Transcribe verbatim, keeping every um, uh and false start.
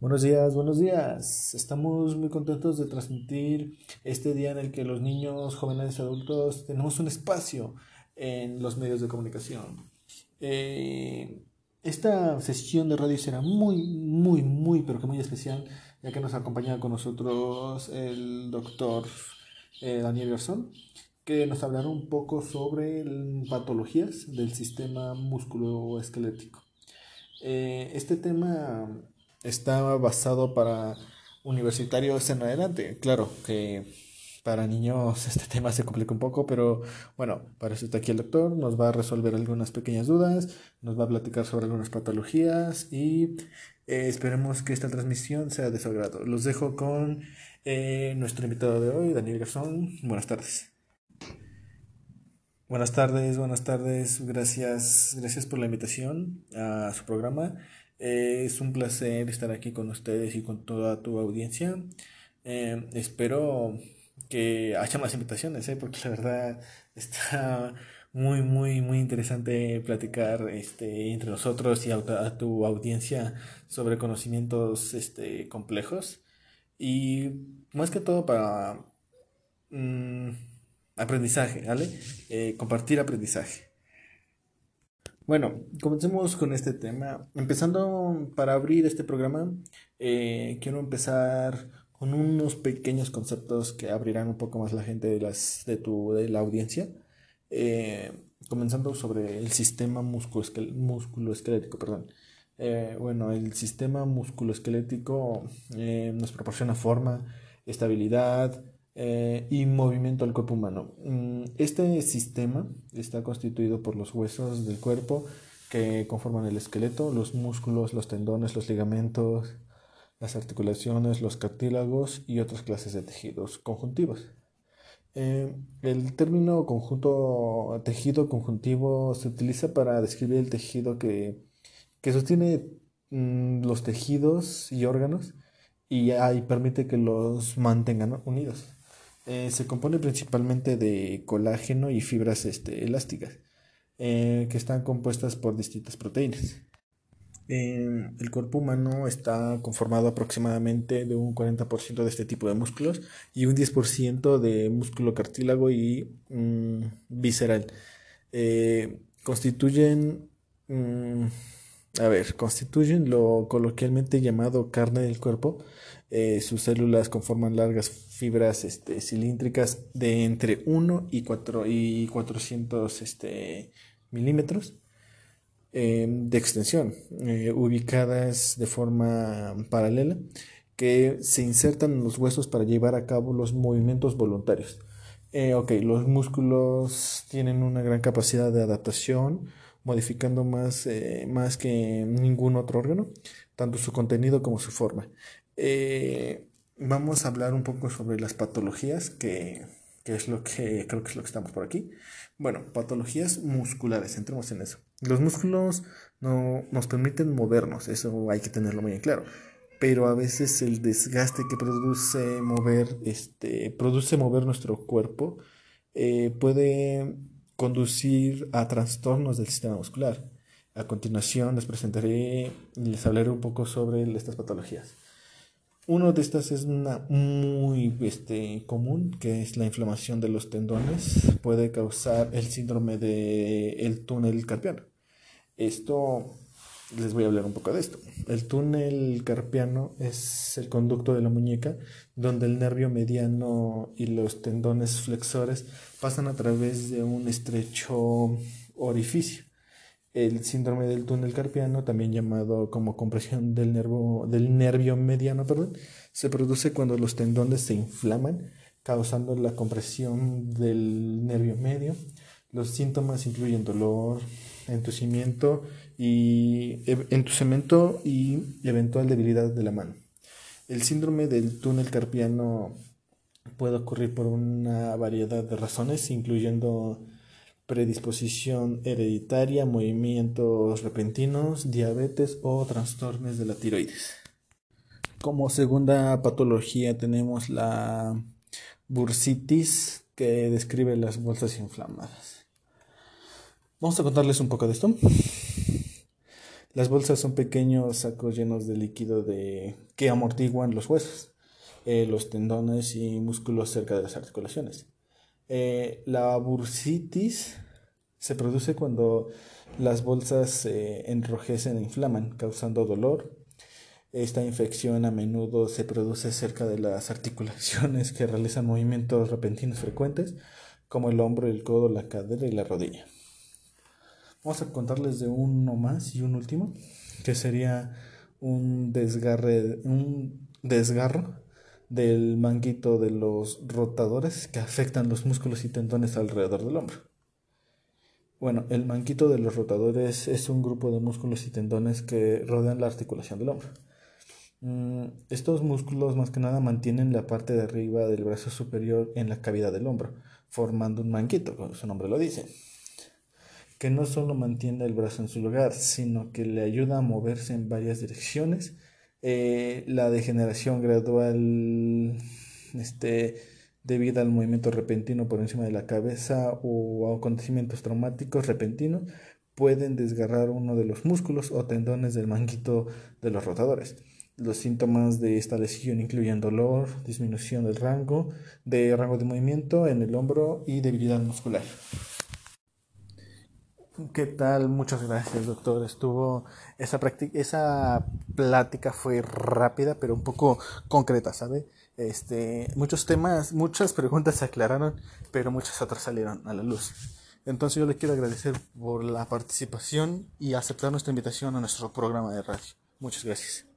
Buenos días, buenos días. Estamos muy contentos de transmitir este día en el que los niños, jóvenes y adultos tenemos un espacio en los medios de comunicación. Eh, esta sesión de radio será muy, muy, muy, pero que muy especial, ya que nos acompaña con nosotros el doctor eh, Daniel Garzón, que nos hablará un poco sobre patologías del sistema musculoesquelético. Eh, este tema está basado para universitarios en adelante. Claro que para niños este tema se complica un poco, pero bueno, para eso está aquí el doctor. Nos va a resolver algunas pequeñas dudas, nos va a platicar sobre algunas patologías y eh, esperemos que esta transmisión sea de su agrado. Los dejo con eh, nuestro invitado de hoy, Daniel Garzón. Buenas tardes. Buenas tardes, buenas tardes. Gracias, gracias por la invitación a su programa. Es un placer estar aquí con ustedes y con toda tu audiencia. Eh, espero que haya más invitaciones, ¿eh? Porque la verdad está muy, muy, muy interesante platicar este, entre nosotros y a, a tu audiencia sobre conocimientos este, complejos. Y más que todo para mmm, aprendizaje, ¿vale? Eh, compartir aprendizaje. Bueno, comencemos con este tema. Empezando para abrir este programa, eh, quiero empezar con unos pequeños conceptos que abrirán un poco más la gente de, las, de, tu, de la audiencia. Eh, comenzando sobre el sistema musculoesquel- musculoesquelético. Perdón. Eh, bueno, el sistema musculoesquelético eh, nos proporciona forma, estabilidad Eh, y movimiento al cuerpo humano. Este sistema está constituido por los huesos del cuerpo que conforman el esqueleto, los músculos, los tendones, los ligamentos, las articulaciones, los cartílagos y otras clases de tejidos conjuntivos. Eh, el término conjunto, tejido conjuntivo se utiliza para describir el tejido que, que sostiene mm, los tejidos y órganos y, y permite que los mantengan unidos. Eh, se compone principalmente de colágeno y fibras este, elásticas, eh, que están compuestas por distintas proteínas. Eh, el cuerpo humano está conformado aproximadamente de un cuarenta por ciento de este tipo de músculos y un diez por ciento de músculo cartílago y mm, visceral. Eh, constituyen, mm, a ver, constituyen lo coloquialmente llamado carne del cuerpo. Eh, sus células conforman largas fibras este, cilíndricas de entre uno y cuatrocientos este, milímetros eh, de extensión, eh, ubicadas de forma paralela, que se insertan en los huesos para llevar a cabo los movimientos voluntarios. Eh, ok, los músculos tienen una gran capacidad de adaptación, modificando más, eh, más que ningún otro órgano, tanto su contenido como su forma. Eh, vamos a hablar un poco sobre las patologías, que, que es lo que creo que es lo que estamos por aquí. Bueno, patologías musculares, entremos en eso. Los músculos no nos permiten movernos, eso hay que tenerlo muy en claro. Pero a veces el desgaste que produce mover, este, produce mover nuestro cuerpo eh, puede conducir a trastornos del sistema muscular. A continuación les presentaré y les hablaré un poco sobre estas patologías. Uno de estas es una muy este, común, que es la inflamación de los tendones. Puede causar el síndrome del túnel carpiano. Esto, les voy a hablar un poco de esto. El túnel carpiano es el conducto de la muñeca donde el nervio mediano y los tendones flexores pasan a través de un estrecho orificio. El síndrome del túnel carpiano, también llamado como compresión del nervio, del nervio mediano, perdón, se produce cuando los tendones se inflaman, causando la compresión del nervio medio. Los síntomas incluyen dolor, entusiasmo y, entusiasmo y eventual debilidad de la mano. El síndrome del túnel carpiano puede ocurrir por una variedad de razones, incluyendo predisposición hereditaria, movimientos repentinos, diabetes o trastornos de la tiroides. Como segunda patología tenemos la bursitis, que describe las bolsas inflamadas. Vamos a contarles un poco de esto. Las bolsas son pequeños sacos llenos de líquido de, que amortiguan los huesos, eh, los tendones y músculos cerca de las articulaciones. Eh, la bursitis se produce cuando las bolsas se eh, enrojecen e inflaman, causando dolor. Esta infección a menudo se produce cerca de las articulaciones que realizan movimientos repentinos frecuentes, como el hombro, el codo, la cadera y la rodilla. Vamos a contarles de uno más y un último, que sería un desgarre, un desgarro del manguito de los rotadores que afectan los músculos y tendones alrededor del hombro. Bueno, el manguito de los rotadores es un grupo de músculos y tendones que rodean la articulación del hombro. Estos músculos más que nada mantienen la parte de arriba del brazo superior en la cavidad del hombro, formando un manguito, como su nombre lo dice, que no solo mantiene el brazo en su lugar, sino que le ayuda a moverse en varias direcciones. Eh, la degeneración gradual este, debido al movimiento repentino por encima de la cabeza o acontecimientos traumáticos repentinos pueden desgarrar uno de los músculos o tendones del manguito de los rotadores. Los síntomas de esta lesión incluyen dolor, disminución del rango de, rango de movimiento en el hombro y debilidad muscular. ¿Qué tal? Muchas gracias, doctor. Estuvo esa práctica, esa plática fue rápida, pero un poco concreta, ¿sabe? Este, muchos temas, muchas preguntas se aclararon, pero muchas otras salieron a la luz. Entonces yo le quiero agradecer por la participación y aceptar nuestra invitación a nuestro programa de radio. Muchas gracias.